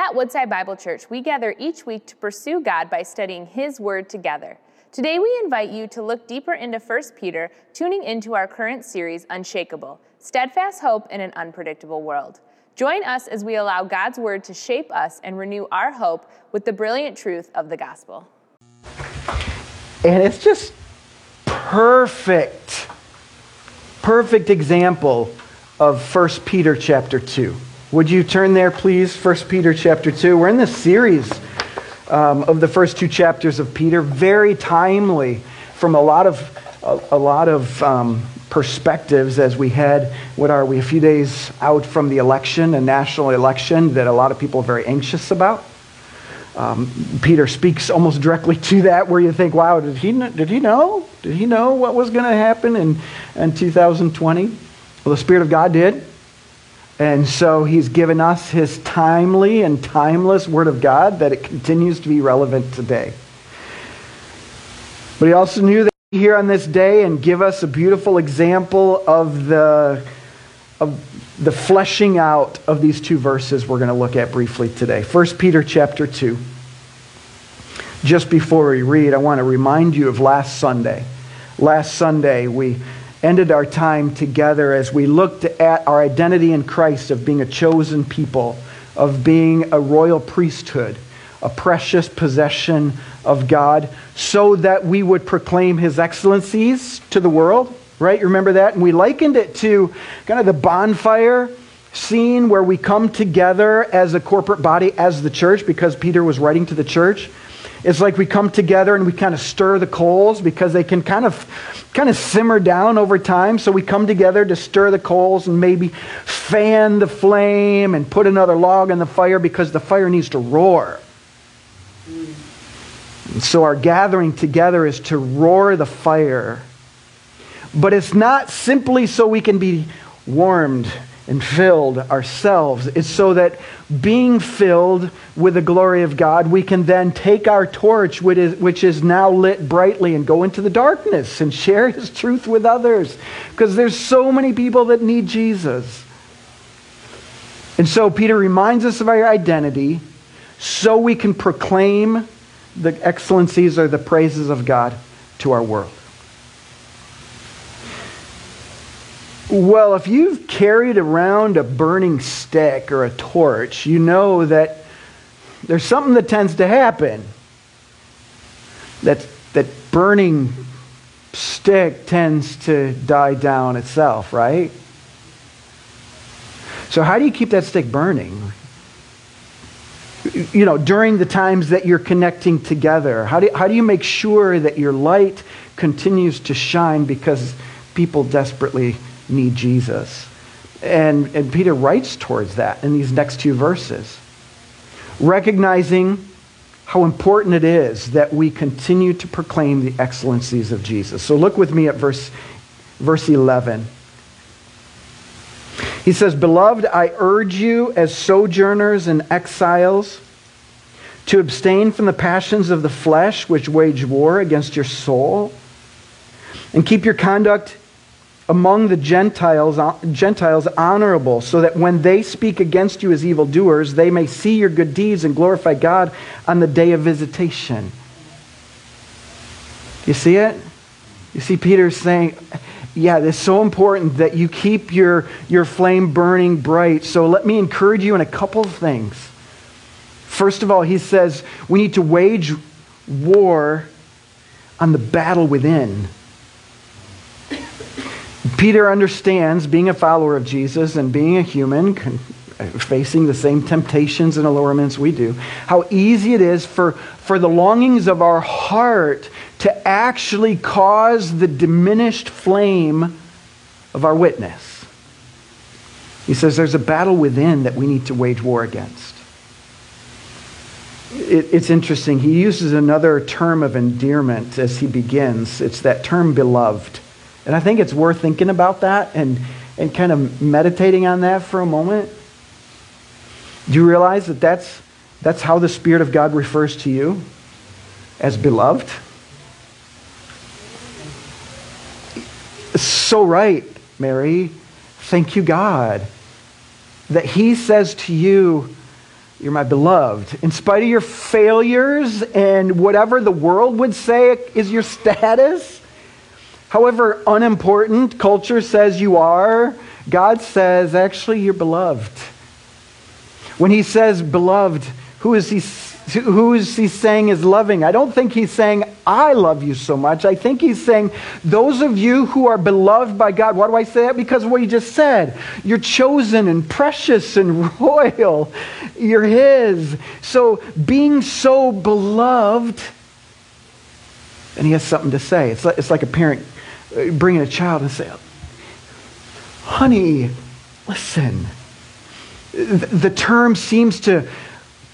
At Woodside Bible Church, we gather each week to pursue God by studying His Word together. Today we invite you to look deeper into 1 Peter, tuning into our current series, Unshakable: Steadfast Hope in an Unpredictable World. Join us as we allow God's Word to shape us and renew our hope with the brilliant truth of the gospel. And it's just perfect example of 1 Peter chapter 2. Would you turn there, please? 1 Peter chapter 2. We're in this series of the first two chapters of Peter. Very timely from a lot of perspectives as we head, a few days out from the election, a national election that a lot of people are very anxious about. Peter speaks almost directly to that, where you think, wow, did he know? Did he know what was going to happen in 2020? Well, the Spirit of God did. And so He's given us His timely and timeless Word of God that it continues to be relevant today. But He also knew that He'd be here on this day and give us a beautiful example of the fleshing out of these two verses we're going to look at briefly today. 1 Peter chapter 2. Just before we read, I want to remind you of last Sunday. Last Sunday, we ended our time together as we looked at our identity in Christ of being a chosen people, of being a royal priesthood, a precious possession of God, so that we would proclaim His excellencies to the world. Right? You remember that? And we likened it to kind of the bonfire scene where we come together as a corporate body, as the church, because Peter was writing to the church. It's like we come together and we kind of stir the coals because they can kind of simmer down over time. So we come together to stir the coals and maybe fan the flame and put another log on the fire because the fire needs to roar. And so our gathering together is to roar the fire. But it's not simply so we can be warmed and filled ourselves. It's so that being filled with the glory of God, we can then take our torch, which is now lit brightly, and go into the darkness and share His truth with others. Because there's so many people that need Jesus. And so Peter reminds us of our identity so we can proclaim the excellencies or the praises of God to our world. Well, if you've carried around a burning stick or a torch, you know that there's something that tends to happen. That burning stick tends to die down itself, right? So how do you keep that stick burning? You know, during the times that you're connecting together, how do you make sure that your light continues to shine because people desperately need Jesus? And Peter writes towards that in these next two verses, recognizing how important it is that we continue to proclaim the excellencies of Jesus. So look with me at verse 11. He says, "Beloved, I urge you as sojourners and exiles to abstain from the passions of the flesh which wage war against your soul, and keep your conduct among the Gentiles honorable, so that when they speak against you as evildoers, they may see your good deeds and glorify God on the day of visitation." You see it? You see Peter saying, yeah, it's so important that you keep your flame burning bright. So let me encourage you in a couple of things. First of all, he says we need to wage war on the battle within. Peter understands being a follower of Jesus and being a human, facing the same temptations and allurements we do, how easy it is for the longings of our heart to actually cause the diminished flame of our witness. He says there's a battle within that we need to wage war against. It's interesting. He uses another term of endearment as he begins. It's that term, beloved. And I think it's worth thinking about that and kind of meditating on that for a moment. Do you realize that that's how the Spirit of God refers to you? As beloved? So right, Mary. Thank you, God, that He says to you, You're my beloved. In spite of your failures and whatever the world would say is your status, however unimportant culture says you are, God says, actually, you're beloved. When he says beloved, who is he saying is loving? I don't think he's saying, I love you so much. I think he's saying, those of you who are beloved by God. Why do I say that? Because of what you just said. You're chosen and precious and royal. You're his. So being so beloved, and he has something to say. It's like a parent bringing a child and saying, honey, listen. The term seems to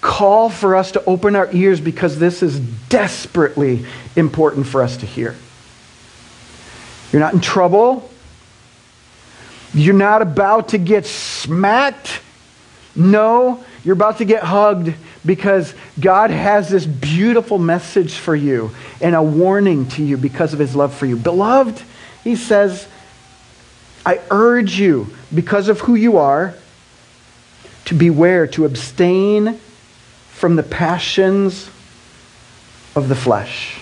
call for us to open our ears because this is desperately important for us to hear. You're not in trouble. You're not about to get smacked. No, you're about to get hugged because God has this beautiful message for you and a warning to you because of his love for you. Beloved, he says, I urge you, because of who you are, to beware, to abstain from the passions of the flesh.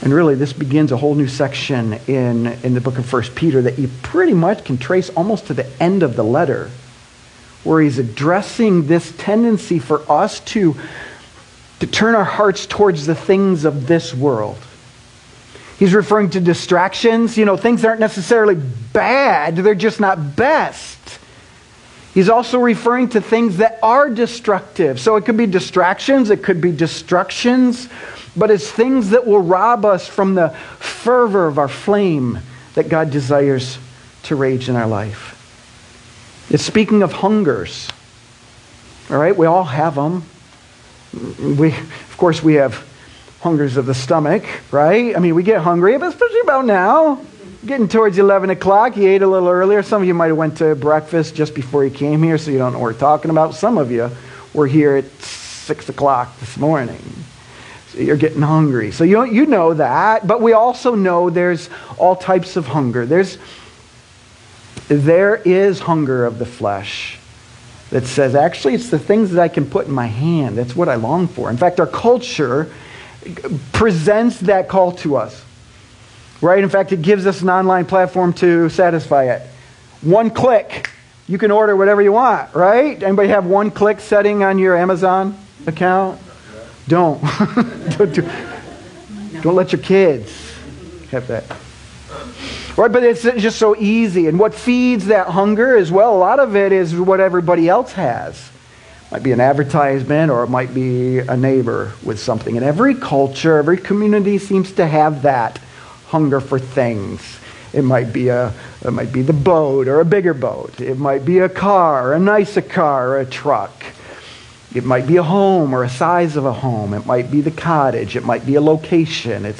And really, this begins a whole new section in the book of 1 Peter that you pretty much can trace almost to the end of the letter, where he's addressing this tendency for us to turn our hearts towards the things of this world. He's referring to distractions. You know, things aren't necessarily bad. They're just not best. He's also referring to things that are destructive. So it could be distractions, it could be destructions, but it's things that will rob us from the fervor of our flame that God desires to rage in our life. It's speaking of hungers. All right, we all have them. Of course, we have hungers of the stomach, right? I mean, we get hungry, but especially about now. Getting towards 11 o'clock, you ate a little earlier. Some of you might have went to breakfast just before you came here, so you don't know what we're talking about. Some of you were here at 6 o'clock this morning. So you're getting hungry. So you know that, but we also know there's all types of hunger. There is hunger of the flesh that says, actually, it's the things that I can put in my hand. That's what I long for. In fact, our culture presents that call to us. Right? In fact, it gives us an online platform to satisfy it. One click. You can order whatever you want, right? Anybody have one click setting on your Amazon account? Don't. Don't let your kids have that. Right? But it's just so easy. And what feeds that hunger as well, a lot of it is what everybody else has. It might be an advertisement, or it might be a neighbor with something. And every culture, every community seems to have that. Hunger for things. It might be the boat, or a bigger boat. It might be a car, a nicer car, or a truck. It might be a home, or a size of a home. It might be the cottage. It might be a location.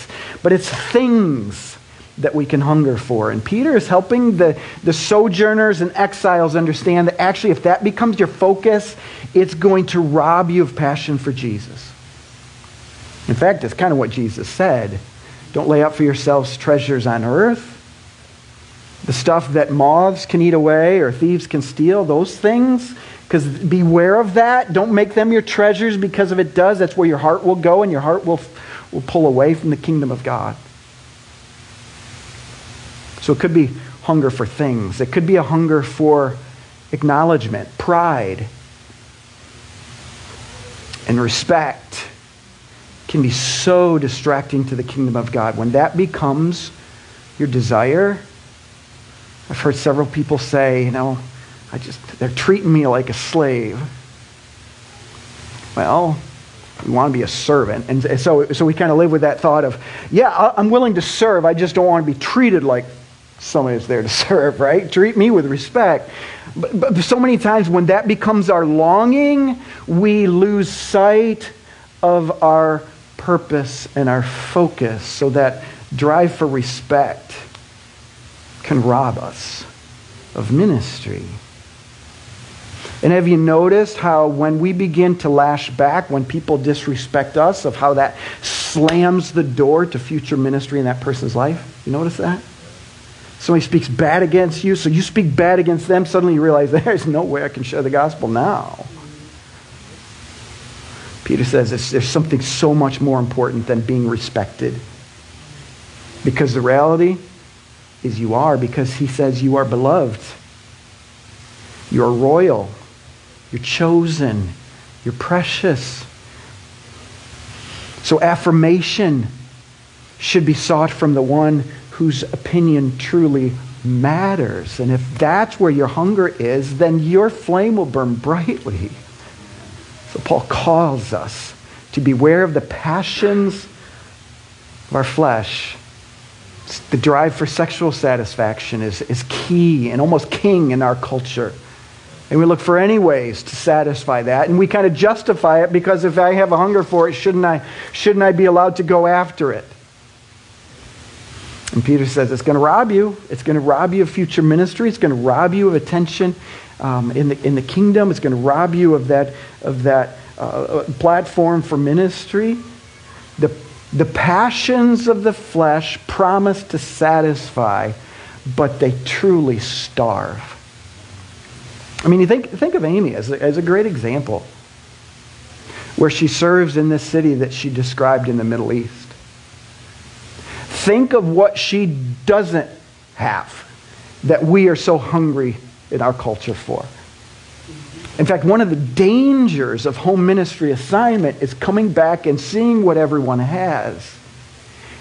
But it's things that we can hunger for. And Peter is helping the sojourners and exiles understand that actually, if that becomes your focus, it's going to rob you of passion for Jesus. In fact, it's kind of what Jesus said. Don't lay up for yourselves treasures on earth. The stuff that moths can eat away or thieves can steal, those things. Because beware of that. Don't make them your treasures, because if it does, that's where your heart will go, and your heart will pull away from the kingdom of God. So it could be hunger for things. It could be a hunger for acknowledgement, pride, and respect. Can be so distracting to the kingdom of God. When that becomes your desire, I've heard several people say, you know, they're treating me like a slave. Well, we want to be a servant. And so we kind of live with that thought of, yeah, I'm willing to serve. I just don't want to be treated like somebody that's there to serve, right? Treat me with respect. But so many times when that becomes our longing, we lose sight of our purpose and our focus, so that drive for respect can rob us of ministry. And have you noticed how when we begin to lash back, when people disrespect us, of how that slams the door to future ministry in that person's life? You notice that? Somebody speaks bad against you, so you speak bad against them, suddenly you realize there's no way I can share the gospel now. Peter says this, there's something so much more important than being respected. Because the reality is you are, because he says you are beloved. You're royal. You're chosen. You're precious. So affirmation should be sought from the one whose opinion truly matters. And if that's where your hunger is, then your flame will burn brightly. So Paul calls us to beware of the passions of our flesh. The drive for sexual satisfaction is key and almost king in our culture. And we look for any ways to satisfy that. And we kind of justify it because if I have a hunger for it, shouldn't I be allowed to go after it? And Peter says it's going to rob you. It's going to rob you of future ministry. It's going to rob you of attention in the kingdom. It's going to rob you of that platform for ministry. The passions of the flesh promise to satisfy, but they truly starve. I mean, you think of Amy as a great example, where she serves in this city that she described in the Middle East. Think of what she doesn't have that we are so hungry in our culture for. In fact, one of the dangers of home ministry assignment is coming back and seeing what everyone has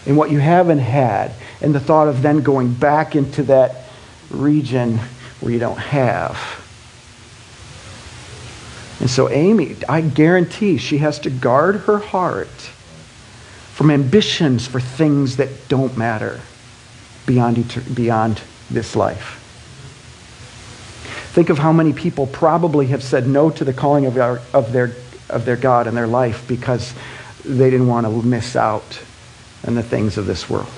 and what you haven't had, and the thought of then going back into that region where you don't have. And so Amy, I guarantee she has to guard her heart from ambitions for things that don't matter beyond this life. Think of how many people probably have said no to the calling of their God in their life because they didn't want to miss out on the things of this world.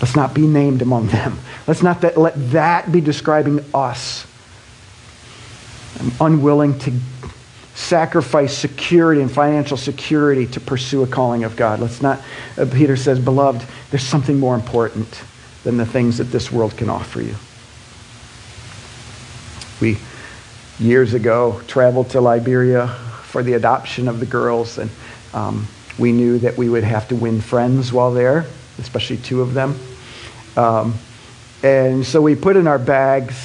Let's not be named among them. Let's not let that be describing us. I'm unwilling to sacrifice security and financial security to pursue a calling of God. Let's not, Peter says, beloved, there's something more important than the things that this world can offer you. We, years ago, traveled to Liberia for the adoption of the girls, and we knew that we would have to win friends while there, especially two of them. And so we put in our bags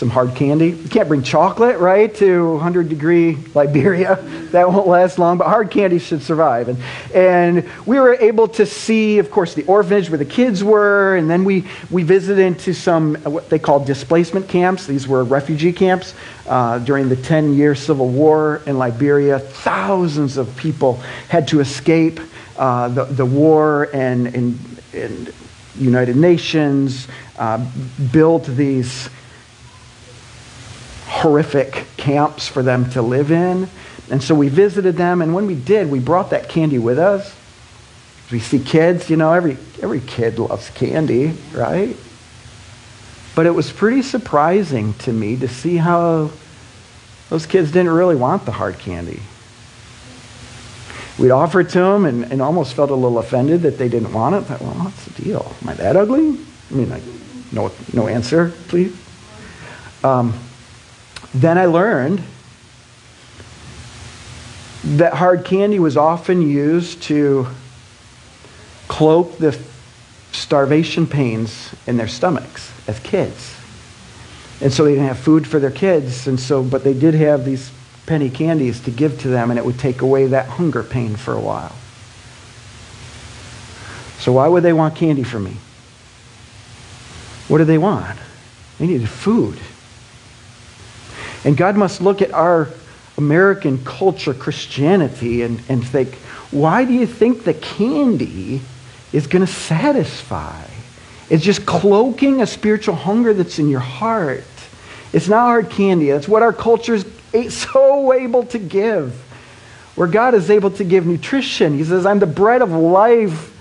some hard candy. You can't bring chocolate, right, to 100-degree Liberia. That won't last long, but hard candy should survive. And we were able to see, of course, the orphanage where the kids were, and then we visited into some, what they call displacement camps. These were refugee camps during the 10-year civil war in Liberia. Thousands of people had to escape the war, and United Nations built these horrific camps for them to live in. And so we visited them, and when we did, we brought that candy with us. We see kids, you know, every kid loves candy, right? But it was pretty surprising to me to see how those kids didn't really want the hard candy. We'd offer it to them and almost felt a little offended that they didn't want it. I thought, well, what's the deal? Am I that ugly? I mean, like, no answer, please. Then I learned that hard candy was often used to cloak the starvation pains in their stomachs as kids. And so they didn't have food for their kids, but they did have these penny candies to give to them, and it would take away that hunger pain for a while. So why would they want candy from me? What did they want? They needed food. And God must look at our American culture, Christianity, and think, why do you think the candy is going to satisfy? It's just cloaking a spiritual hunger that's in your heart. It's not hard candy. That's what our culture is so able to give. Where God is able to give nutrition. He says, I'm the bread of life.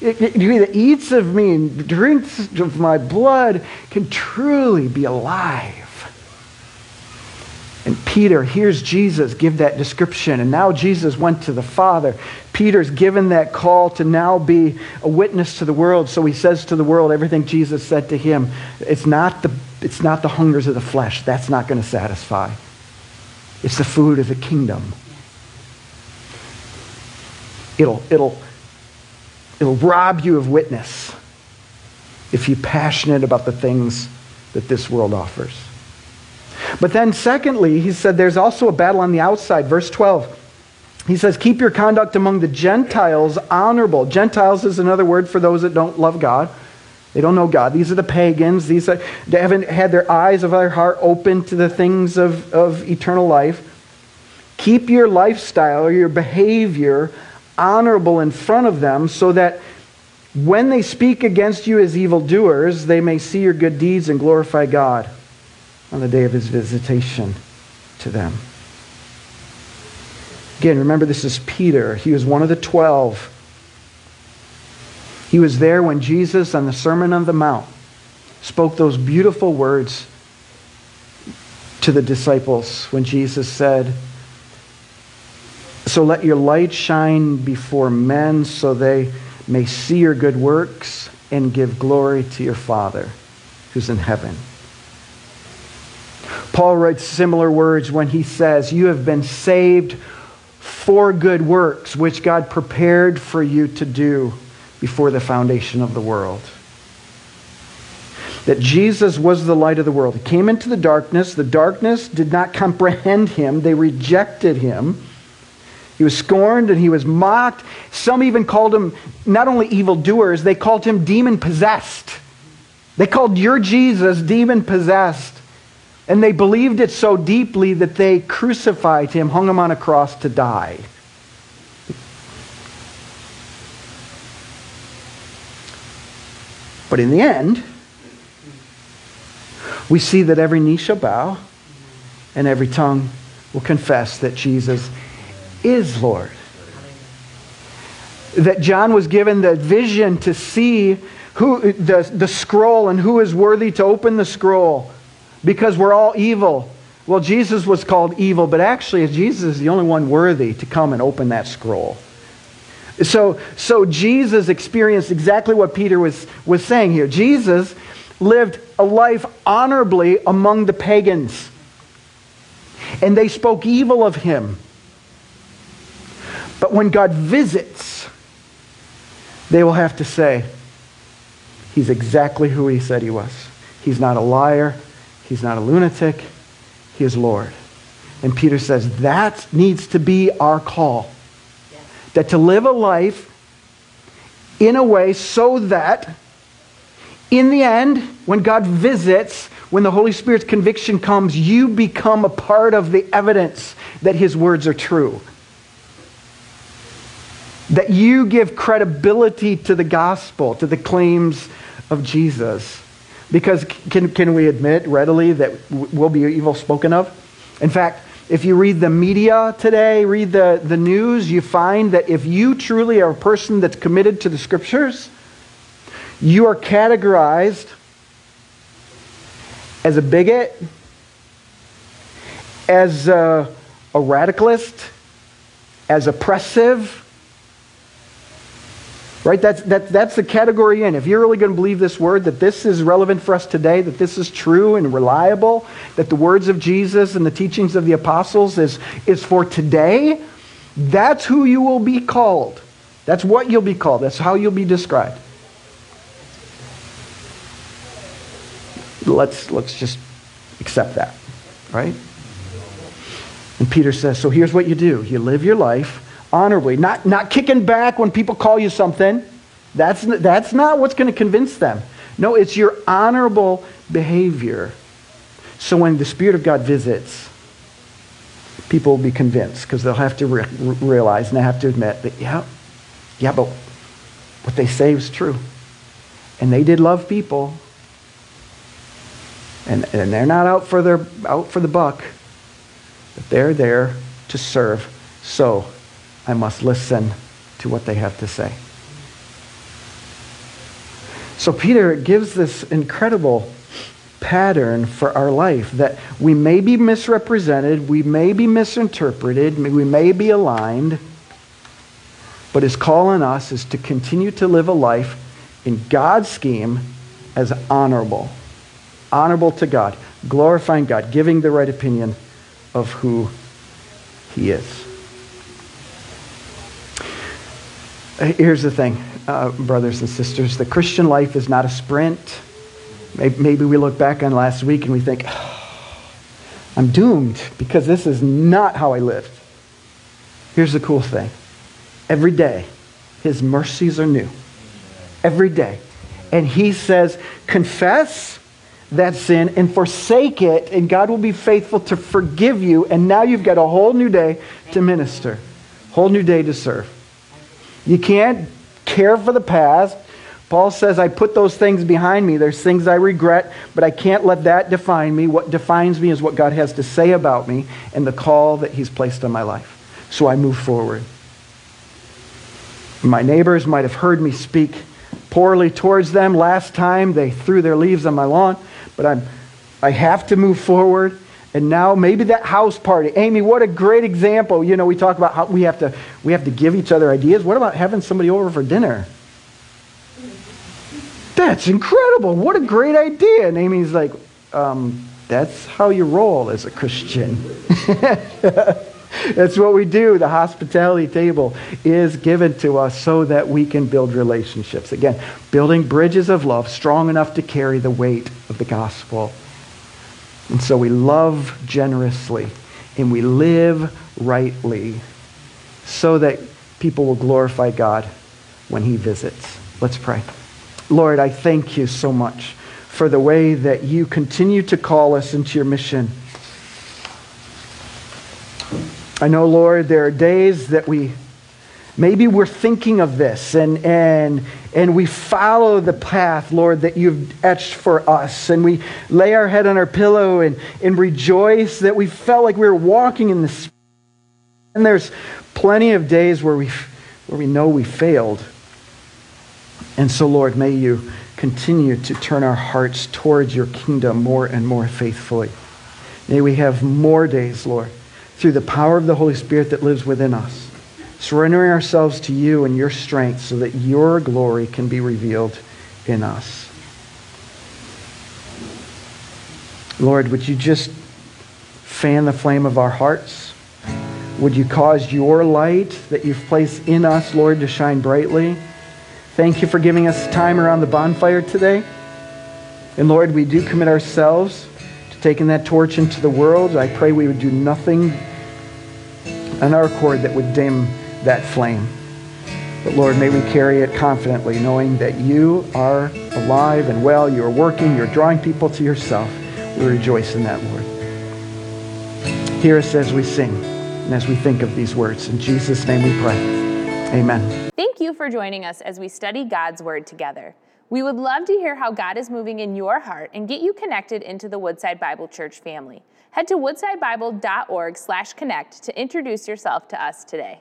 He that eats of me and drinks of my blood can truly be alive. And Peter hears Jesus give that description. And now Jesus went to the Father. Peter's given that call to now be a witness to the world. So he says to the world everything Jesus said to him. It's not the hungers of the flesh. That's not going to satisfy. It's the food of the kingdom. It'll rob you of witness if you're passionate about the things that this world offers. But then secondly, he said there's also a battle on the outside. Verse 12, he says, keep your conduct among the Gentiles honorable. Gentiles is another word for those that don't love God. They don't know God. These are the pagans. They haven't had their eyes of their heart open to the things of eternal life. Keep your lifestyle or your behavior honorable in front of them so that when they speak against you as evildoers, they may see your good deeds and glorify God on the day of his visitation to them. Again, remember this is Peter. He was one of the 12. He was there when Jesus on the Sermon on the Mount spoke those beautiful words to the disciples when Jesus said, so let your light shine before men so they may see your good works and give glory to your Father who's in heaven. Paul writes similar words when he says, you have been saved for good works, which God prepared for you to do before the foundation of the world. That Jesus was the light of the world. He came into the darkness. The darkness did not comprehend him. They rejected him. He was scorned and he was mocked. Some even called him not only evildoers, they called him demon-possessed. They called your Jesus demon-possessed. And they believed it so deeply that they crucified him, hung him on a cross to die. But in the end, we see that every knee shall bow and every tongue will confess that Jesus is Lord. That John was given the vision to see who the scroll and who is worthy to open the scroll. Because we're all evil. Well, Jesus was called evil, but actually Jesus is the only one worthy to come and open that scroll. So Jesus experienced exactly what Peter was saying here. Jesus lived a life honorably among the pagans. And they spoke evil of him. But when God visits, they will have to say, he's exactly who he said he was. He's not a liar. He's not a lunatic. He is Lord. And Peter says that needs to be our call. Yes. That to live a life in a way so that in the end, when God visits, when the Holy Spirit's conviction comes, you become a part of the evidence that his words are true. That you give credibility to the gospel, to the claims of Jesus. Because can we admit readily that we'll be evil spoken of? In fact, if you read the media today, read the news, you find that if you truly are a person that's committed to the scriptures, you are categorized as a bigot, as a radicalist, as oppressive. Right? That's the category in. If you're really going to believe this word, that this is relevant for us today, that this is true and reliable, that the words of Jesus and the teachings of the apostles is for today, that's who you will be called. That's what you'll be called. That's how you'll be described. Let's just accept that, right? And Peter says, so here's what you do. You live your life honorably, not kicking back when people call you something. That's not what's going to convince them. No, it's your honorable behavior. So when the Spirit of God visits, people will be convinced because they'll have to realize and they have to admit that, yeah, but what they say is true. And they did love people. And they're not out for the buck. But they're there to serve. So I must listen to what they have to say. So Peter gives this incredible pattern for our life that we may be misrepresented, we may be misinterpreted, we may be aligned, but his call on us is to continue to live a life in God's scheme as honorable to God, glorifying God, giving the right opinion of who he is. Here's the thing, brothers and sisters. The Christian life is not a sprint. Maybe we look back on last week and we think, I'm doomed because this is not how I lived. Here's the cool thing. Every day, His mercies are new. Every day. And He says, confess that sin and forsake it, and God will be faithful to forgive you. And now you've got a whole new day to minister. Whole new day to serve. You can't care for the past. Paul says, I put those things behind me. There's things I regret, but I can't let that define me. What defines me is what God has to say about me and the call that He's placed on my life. So I move forward. My neighbors might have heard me speak poorly towards them last time. They threw their leaves on my lawn, but I have to move forward. And now maybe that house party. Amy, what a great example. You know, we talk about how we have to give each other ideas. What about having somebody over for dinner? That's incredible. What a great idea. And Amy's like, that's how you roll as a Christian. That's what we do. The hospitality table is given to us so that we can build relationships. Again, building bridges of love strong enough to carry the weight of the gospel. And so we love generously and we live rightly so that people will glorify God when He visits. Let's pray. Lord, I thank You so much for the way that You continue to call us into Your mission. I know, Lord, there are days that we're thinking of this and we follow the path, Lord, that You've etched for us. And we lay our head on our pillow and rejoice that we felt like we were walking in the Spirit. And there's plenty of days where we know we failed. And so, Lord, may You continue to turn our hearts towards Your kingdom more and more faithfully. May we have more days, Lord, through the power of the Holy Spirit that lives within us, surrendering ourselves to You and Your strength so that Your glory can be revealed in us. Lord, would You just fan the flame of our hearts? Would You cause Your light that You've placed in us, Lord, to shine brightly? Thank You for giving us time around the bonfire today. And Lord, we do commit ourselves to taking that torch into the world. I pray we would do nothing on our cord that would dim that flame. But Lord, may we carry it confidently, knowing that You are alive and well, You are working, You're drawing people to Yourself. We rejoice in that, Lord. Hear us as we sing and as we think of these words. In Jesus' name we pray. Amen. Thank you for joining us as we study God's Word together. We would love to hear how God is moving in your heart and get you connected into the Woodside Bible Church family. Head to woodsidebible.org/connect to introduce yourself to us today.